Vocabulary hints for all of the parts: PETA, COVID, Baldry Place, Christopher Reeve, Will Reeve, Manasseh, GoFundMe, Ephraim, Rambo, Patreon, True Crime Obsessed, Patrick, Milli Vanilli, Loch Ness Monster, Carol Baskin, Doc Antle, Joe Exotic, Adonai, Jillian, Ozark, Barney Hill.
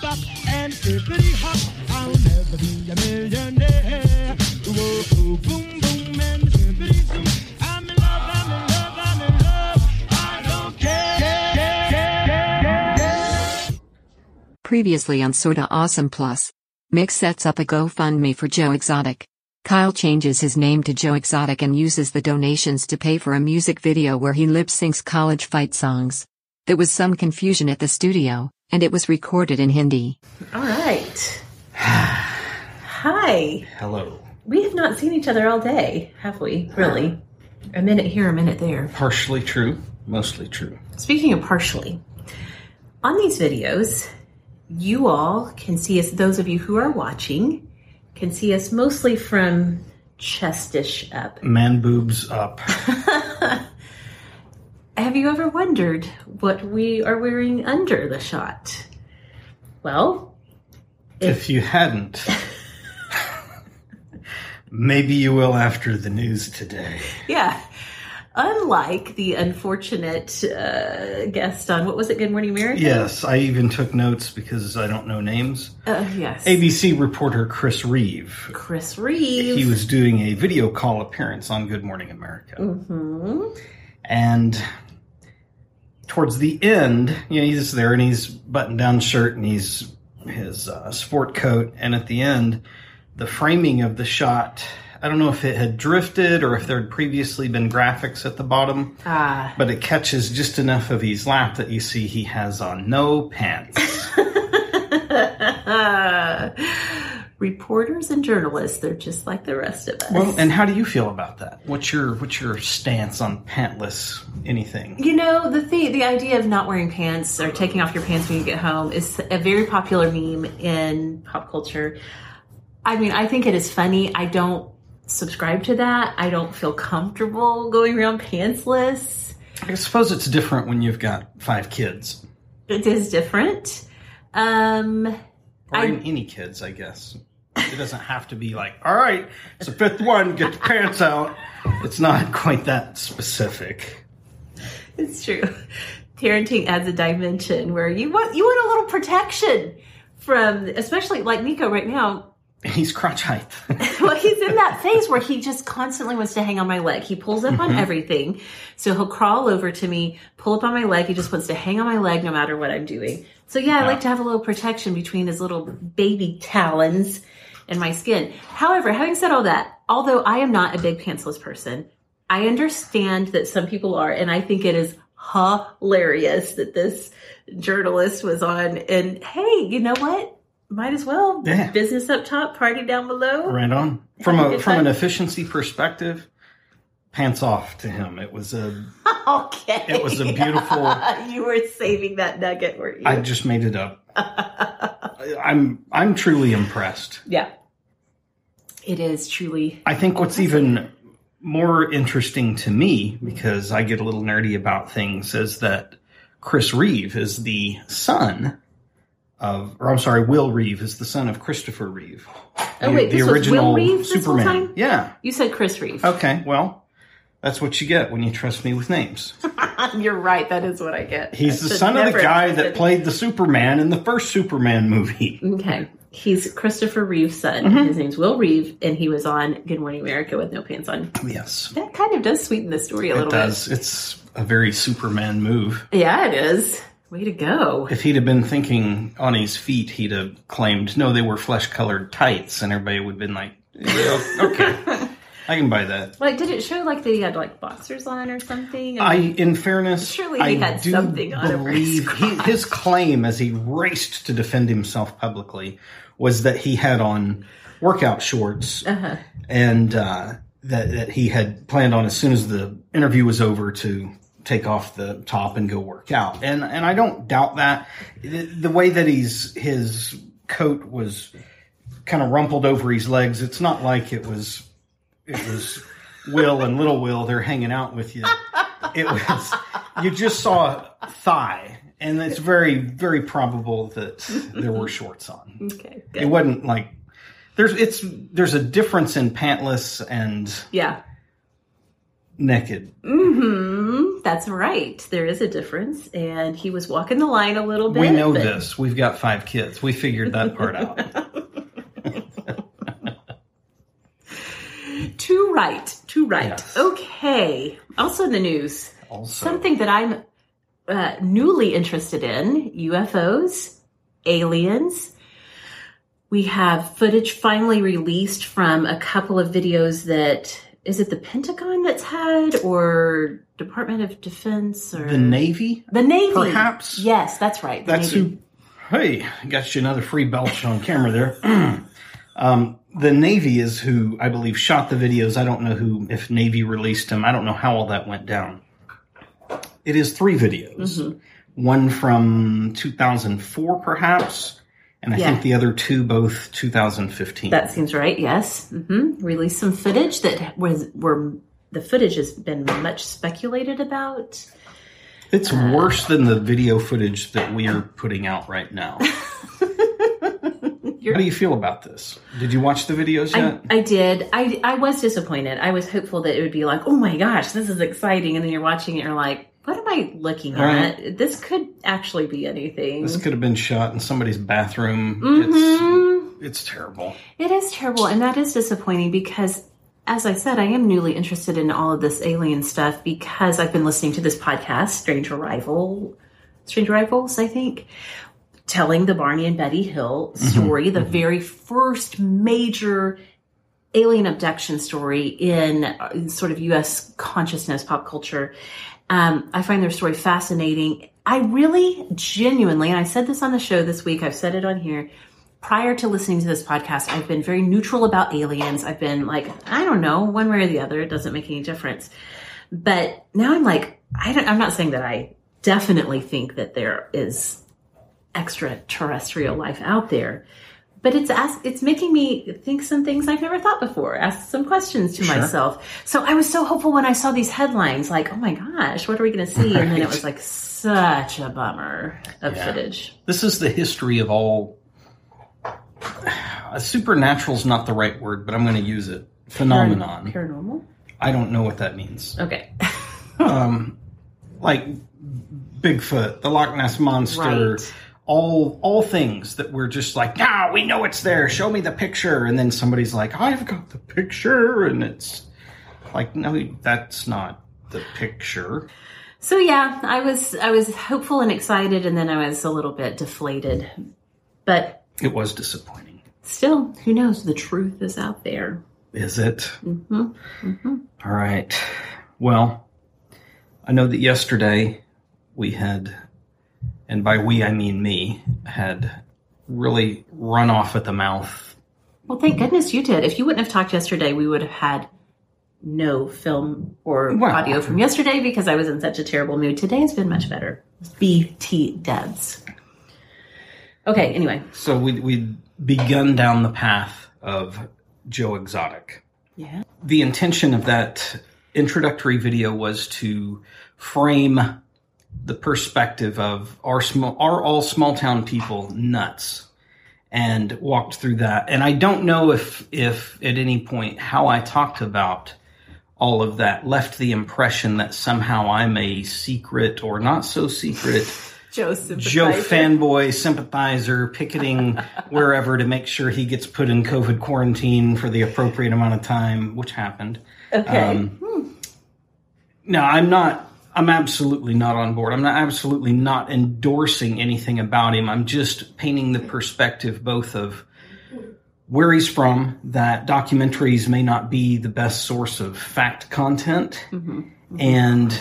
bop and hippity hop. I'll never be a millionaire. Whoa, whoa, boom, boom, and hippity zoom. I'm in love, I'm in love, I'm in love. I don't care. Previously on Sorta Awesome Plus, Mick sets up a GoFundMe for Joe Exotic. Kyle changes his name to Joe Exotic and uses the donations to pay for a music video where he lip-syncs college fight songs. There was some confusion at the studio, and it was recorded in Hindi. All right. Hi. Hello. We have not seen each other all day, have we? Really? A minute here, a minute there. Partially true, mostly true. Speaking of partially, on these videos, you all can see us, those of you who are watching, can see us mostly from chest-ish up. Man boobs up. Have you ever wondered what we are wearing under the shot? Well, if you hadn't, maybe you will after the news today. Yeah. Unlike the unfortunate guest on, what was it, Good Morning America? Yes, I even took notes because I don't know names. Yes. ABC reporter Chris Reeve. Chris Reeve. He was doing a video call appearance on Good Morning America. Mm-hmm. And towards the end, you know, he's there and he's button-down shirt and he's his sport coat. And at the end, the framing of the shot, I don't know if it had drifted or if there had previously been graphics at the bottom, but it catches just enough of his lap that you see he has on no pants. Reporters and journalists, they're just like the rest of us. Well, and how do you feel about that? What's your stance on pantless anything? You know, the idea of not wearing pants or taking off your pants when you get home is a very popular meme in pop culture. I mean, I think it is funny. I don't subscribe to that. I don't feel comfortable going around pantsless. I suppose it's different when you've got 5 kids. It is different. Or any kids, I guess. It doesn't have to be like, all right, it's the 5th one, get the pants out. It's not quite that specific. It's true. Parenting adds a dimension where you want a little protection from, especially like Nico right now. He's crotch height. Well, he's in that phase where he just constantly wants to hang on my leg. He pulls up on everything. So he'll crawl over to me, pull up on my leg. He just wants to hang on my leg no matter what I'm doing. So yeah, I like to have a little protection between his little baby talons and my skin. However, having said all that, although I am not a big pantsless person, I understand that some people are, and I think it is hilarious that this journalist was on. And hey, you know what? Might as well. Yeah. Business up top, party down below. Right on. From an efficiency perspective, pants off to him. It was a okay. It was a beautiful. You were saving that nugget, weren't you? I just made it up. I'm truly impressed. Yeah, it is truly. I think what's even more interesting to me, because I get a little nerdy about things, is that Chris Reeve is the son Will Reeve is the son of Christopher Reeve. This original was Will Reeve Superman. This whole time? Yeah. You said Chris Reeve. Okay, well, that's what you get when you trust me with names. You're right, that is what I get. He's the son of the guy that played the Superman in the first Superman movie. Okay. He's Christopher Reeve's son. Mm-hmm. His name's Will Reeve, and he was on Good Morning America with no pants on. Yes. That kind of does sweeten the story a little bit. It does. It's a very Superman move. Yeah, it is. Way to go. If he'd have been thinking on his feet, he'd have claimed, no, they were flesh-colored tights, and everybody would have been like, well, okay, I can buy that. Like, did it show like they had like boxers on or something? In fairness, surely he had something on over his crotch. His claim as he raced to defend himself publicly was that he had on workout shorts and that he had planned on as soon as the interview was over to take off the top and go work out. And I don't doubt that. The way that his coat was kind of rumpled over his legs, it's not like it was Will and Little Will, they're hanging out with you. You just saw a thigh, and it's very, very probable that there were shorts on. Okay. Good. It wasn't like there's a difference in pantless and naked. Mm-hmm. that's right. There is a difference. And he was walking the line a little bit. We know this. We've got 5 kids. We figured that part out. Too right. Too right. Yes. Okay. Also in the news, something that I'm newly interested in, UFOs, aliens. We have footage finally released from a couple of videos that... Is it the Pentagon that's had, or Department of Defense, or the Navy? The Navy, perhaps. Yes, that's right. That's Navy. Who. Hey, got you another free belch on camera there. The Navy is who I believe shot the videos. I don't know who, if Navy released them. I don't know how all that went down. It is 3 videos. Mm-hmm. One from 2004, perhaps. And I think the other 2, both 2015. That seems right, yes. Mm-hmm. Released some footage that the footage has been much speculated about. It's worse than the video footage that we are putting out right now. How do you feel about this? Did you watch the videos yet? I did. I was disappointed. I was hopeful that it would be like, oh my gosh, this is exciting. And then you're watching it and you're like, what am I looking at? This could actually be anything. This could have been shot in somebody's bathroom. Mm-hmm. It's terrible. It is terrible, and that is disappointing because, as I said, I am newly interested in all of this alien stuff because I've been listening to this podcast, Strange Arrivals, I think, telling the Barney and Betty Hill story, mm-hmm. the mm-hmm. very first major alien abduction story in sort of U.S. consciousness, pop culture. I find their story fascinating. I really genuinely, and I said this on the show this week, I've said it on here, prior to listening to this podcast, I've been very neutral about aliens. I've been like, I don't know, one way or the other, it doesn't make any difference. But now I'm like, I'm not saying that I definitely think that there is extraterrestrial life out there, but it's making me think some things I've never thought before, ask some questions to myself. So I was so hopeful when I saw these headlines, like, oh my gosh, what are we going to see? Right. And then it was like such a bummer of footage. This is the history of all... Supernatural's not the right word, but I'm going to use it. Phenomenon. Paranormal? I don't know what that means. Okay. Like Bigfoot, the Loch Ness Monster... Right. All things that we're just like, nah, we know it's there. Show me the picture. And then somebody's like, I've got the picture. And it's like, no, that's not the picture. So, yeah, I was hopeful and excited. And then I was a little bit deflated. But it was disappointing. Still, who knows? The truth is out there. Is it? Mm-hmm. Mm-hmm. All right. Well, I know that yesterday we had... And by we, I mean me, had really run off at the mouth. Well, thank goodness you did. If you wouldn't have talked yesterday, we would have had no film or audio from yesterday because I was in such a terrible mood. Today has been much better. BT Dubs. Okay, anyway. So we'd begun down the path of Joe Exotic. Yeah. The intention of that introductory video was to frame... the perspective of are all small-town people nuts, and walked through that. And I don't know if at any point how I talked about all of that left the impression that somehow I'm a secret or not so secret Joe fanboy sympathizer picketing wherever to make sure he gets put in COVID quarantine for the appropriate amount of time, which happened. Okay. No, I'm absolutely not on board. I'm not absolutely not endorsing anything about him. I'm just painting the perspective both of where he's from, that documentaries may not be the best source of fact content. Mm-hmm. Mm-hmm. And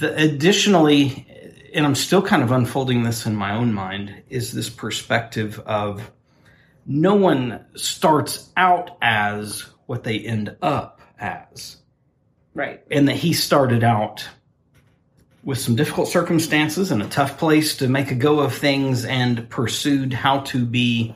additionally, and I'm still kind of unfolding this in my own mind, is this perspective of no one starts out as what they end up as. Right. And that he started out with some difficult circumstances and a tough place to make a go of things and pursued how to be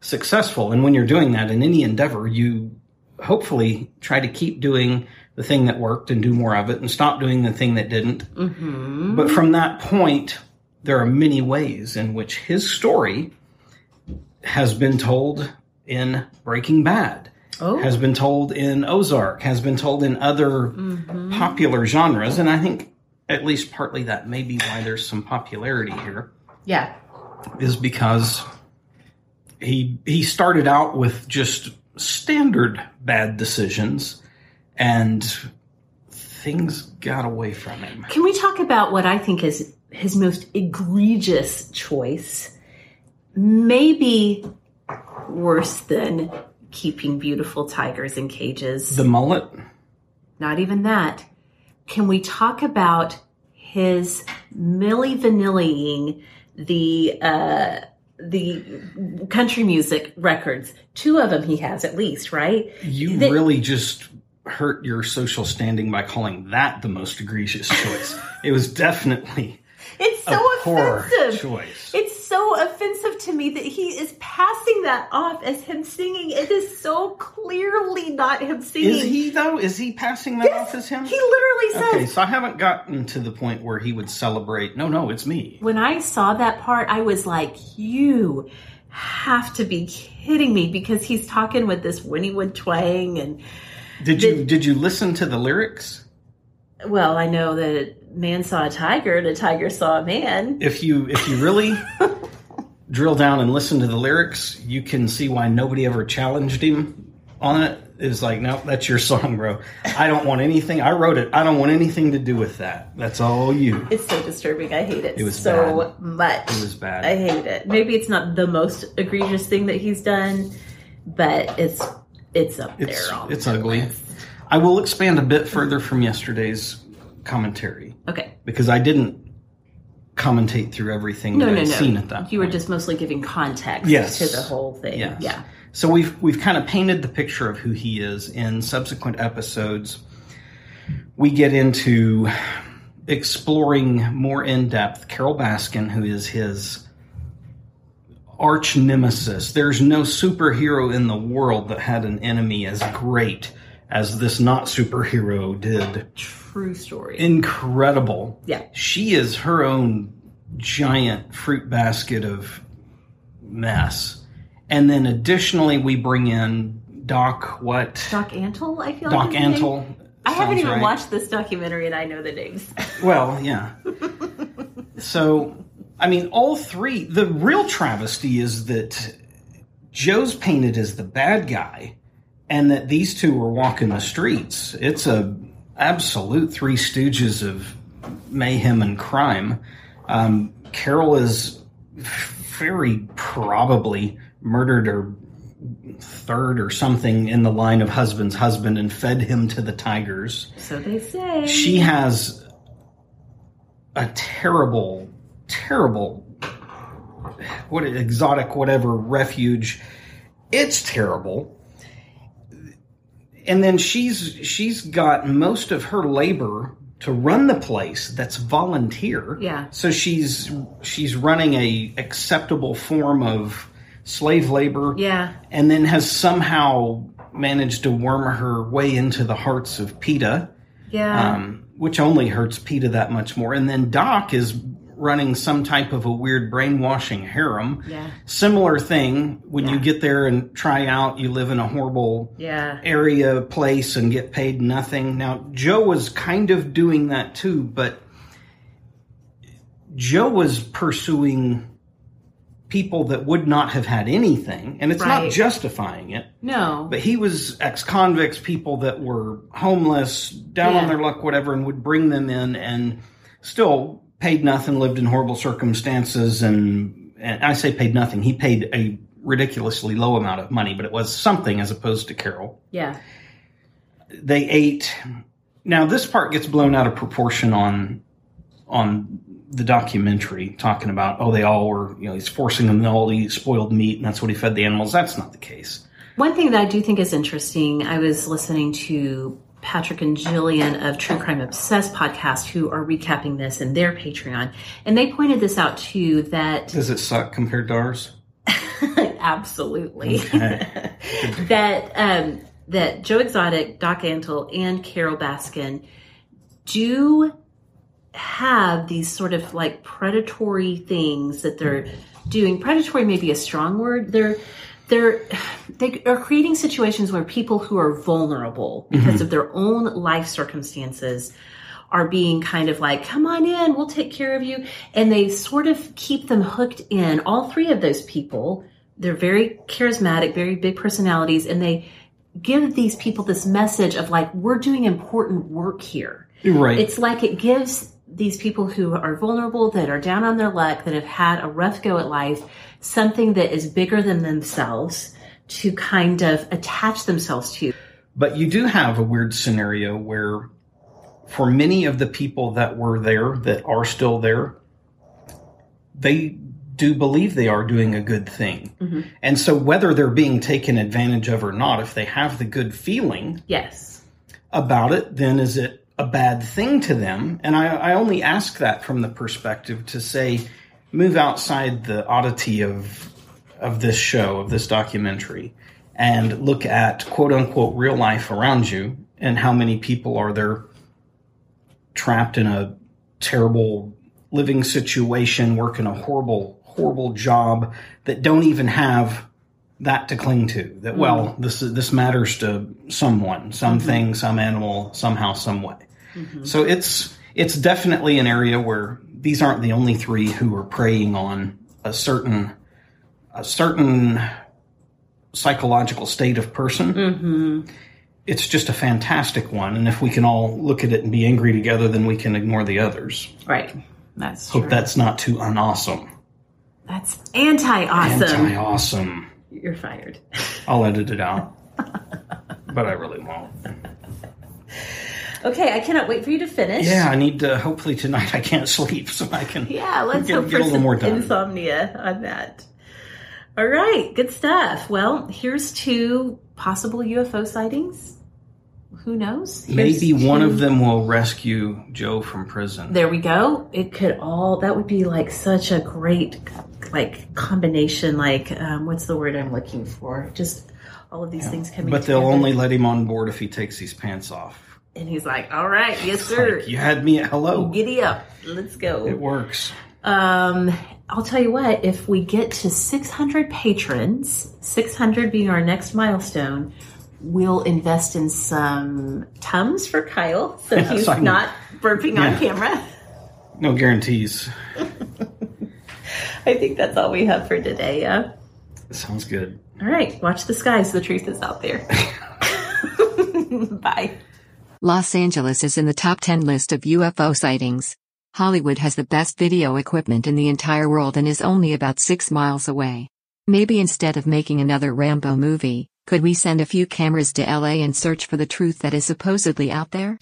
successful. And when you're doing that in any endeavor, you hopefully try to keep doing the thing that worked and do more of it and stop doing the thing that didn't. Mm-hmm. But from that point, there are many ways in which his story has been told in Breaking Bad. Oh. Has been told in Ozark, has been told in other mm-hmm. popular genres. And I think at least partly that may be why there's some popularity here. Yeah. Is because he started out with just standard bad decisions and things got away from him. Can we talk about what I think is his most egregious choice? Maybe worse than keeping beautiful tigers in cages. The mullet? Not even that. Can we talk about his Milli Vanilli-ing the country music records? Two of them he has at least, right? You really just hurt your social standing by calling that the most egregious choice. It was definitely a poor choice. It's so offensive to me that he is passing that off as him singing. It is so clearly not him singing. Is he, though? Is he passing that off as him? He literally says... Okay, so I haven't gotten to the point where he would celebrate, no, it's me. When I saw that part, I was like, you have to be kidding me, because he's talking with this Winniewood twang and... Did you listen to the lyrics? Well, I know that man saw a tiger and a tiger saw a man. If you really drill down and listen to the lyrics, you can see why nobody ever challenged him on it. It's like, no, that's your song, bro. I don't want anything. I wrote it. I don't want anything to do with that. That's all you. It's so disturbing. I hate it so much. It was bad. I hate it. Maybe it's not the most egregious thing that he's done, but it's up there. It's ugly. I will expand a bit further from yesterday's commentary. Okay. Because I didn't commentate through everything that I'd seen at that point. You were just mostly giving context to the whole thing. Yes. Yeah. So we've kind of painted the picture of who he is. In subsequent episodes, we get into exploring more in depth Carol Baskin, who is his arch nemesis. There's no superhero in the world that had an enemy as great as this not superhero did. True story. Incredible. Yeah. She is her own giant fruit basket of mess. And then additionally, we bring in Doc Antle, I feel like. Doc Antle. I haven't even watched this documentary and I know the names. Well, yeah. So, I mean, all three, the real travesty is that Joe's painted as the bad guy and that these two were walking the streets. It's a absolute Three Stooges of mayhem and crime. Carol is very probably murdered her third or something in the line of husband's husband and fed him to the tigers. So they say. She has a terrible... terrible, what exotic whatever refuge. It's terrible. And then she's got most of her labor to run the place that's volunteer. Yeah. So she's running a acceptable form of slave labor. Yeah. And then has somehow managed to worm her way into the hearts of PETA. Yeah. Which only hurts PETA that much more. And then Doc is running some type of a weird brainwashing harem. Yeah. Similar thing when you get there and try out, you live in a horrible area, place, and get paid nothing. Now, Joe was kind of doing that too, but Joe was pursuing people that would not have had anything, and it's not justifying it. No. But he was ex-convicts, people that were homeless, down on their luck, whatever, and would bring them in and still... paid nothing, lived in horrible circumstances, and I say paid nothing. He paid a ridiculously low amount of money, but it was something as opposed to Carol. Yeah. They ate. Now, this part gets blown out of proportion on the documentary, talking about, they all were, he's forcing them to all eat spoiled meat, and that's what he fed the animals. That's not the case. One thing that I do think is interesting, I was listening to Patrick and Jillian of True Crime Obsessed podcast, who are recapping this in their Patreon. And they pointed this out too, that... Does it suck compared to ours? Absolutely. Okay. That Joe Exotic, Doc Antle, and Carol Baskin do have these sort of like predatory things that they're doing. Predatory may be a strong word. They are creating situations where people who are vulnerable because of their own life circumstances are being kind of like, come on in, we'll take care of you. And they sort of keep them hooked in. All three of those people, they're very charismatic, very big personalities, and they give these people this message of like, we're doing important work here. Right. It's like it gives these people who are vulnerable, that are down on their luck, that have had a rough go at life, something that is bigger than themselves to kind of attach themselves to. But you do have a weird scenario where for many of the people that were there, that are still there, they do believe they are doing a good thing. Mm-hmm. And so whether they're being taken advantage of or not, if they have the good feeling yes. about it, then is it a bad thing to them? And I only ask that from the perspective to say, move outside the oddity of this show, of this documentary, and look at quote-unquote real life around you and how many people are there trapped in a terrible living situation, working a horrible, horrible job that don't even have that to cling to. That, well, this matters to someone, something, some animal, somehow, some way. Mm-hmm. So it's definitely an area where these aren't the only three who are preying on a certain psychological state of person. Mm-hmm. It's just a fantastic one, and if we can all look at it and be angry together, then we can ignore the others. Right. That's true. Hope that's not too unawesome. That's anti-awesome. Anti-awesome. You're fired. I'll edit it out. But I really won't. Okay, I cannot wait for you to finish. Yeah, I need to, hopefully tonight I can't sleep so I can let's hope for a little more time. Insomnia on that. All right, good stuff. Well, here's two possible UFO sightings. Who knows? Maybe one of them will rescue Joe from prison. There we go. It could all, that would be like such a great like combination, like what's the word I'm looking for? Just all of these things coming together. But they'll only let him on board if he takes his pants off. And he's like, all right, yes, sir. Like, you had me at hello. Giddy up. Let's go. It works. I'll tell you what, if we get to 600 patrons, 600 being our next milestone, we'll invest in some Tums for Kyle so he's not burping on camera. No guarantees. I think that's all we have for today. Yeah. Sounds good. All right. Watch the skies. The truth is out there. Bye. Los Angeles is in the top 10 list of UFO sightings. Hollywood has the best video equipment in the entire world and is only about 6 miles away. Maybe instead of making another Rambo movie, could we send a few cameras to LA and search for the truth that is supposedly out there?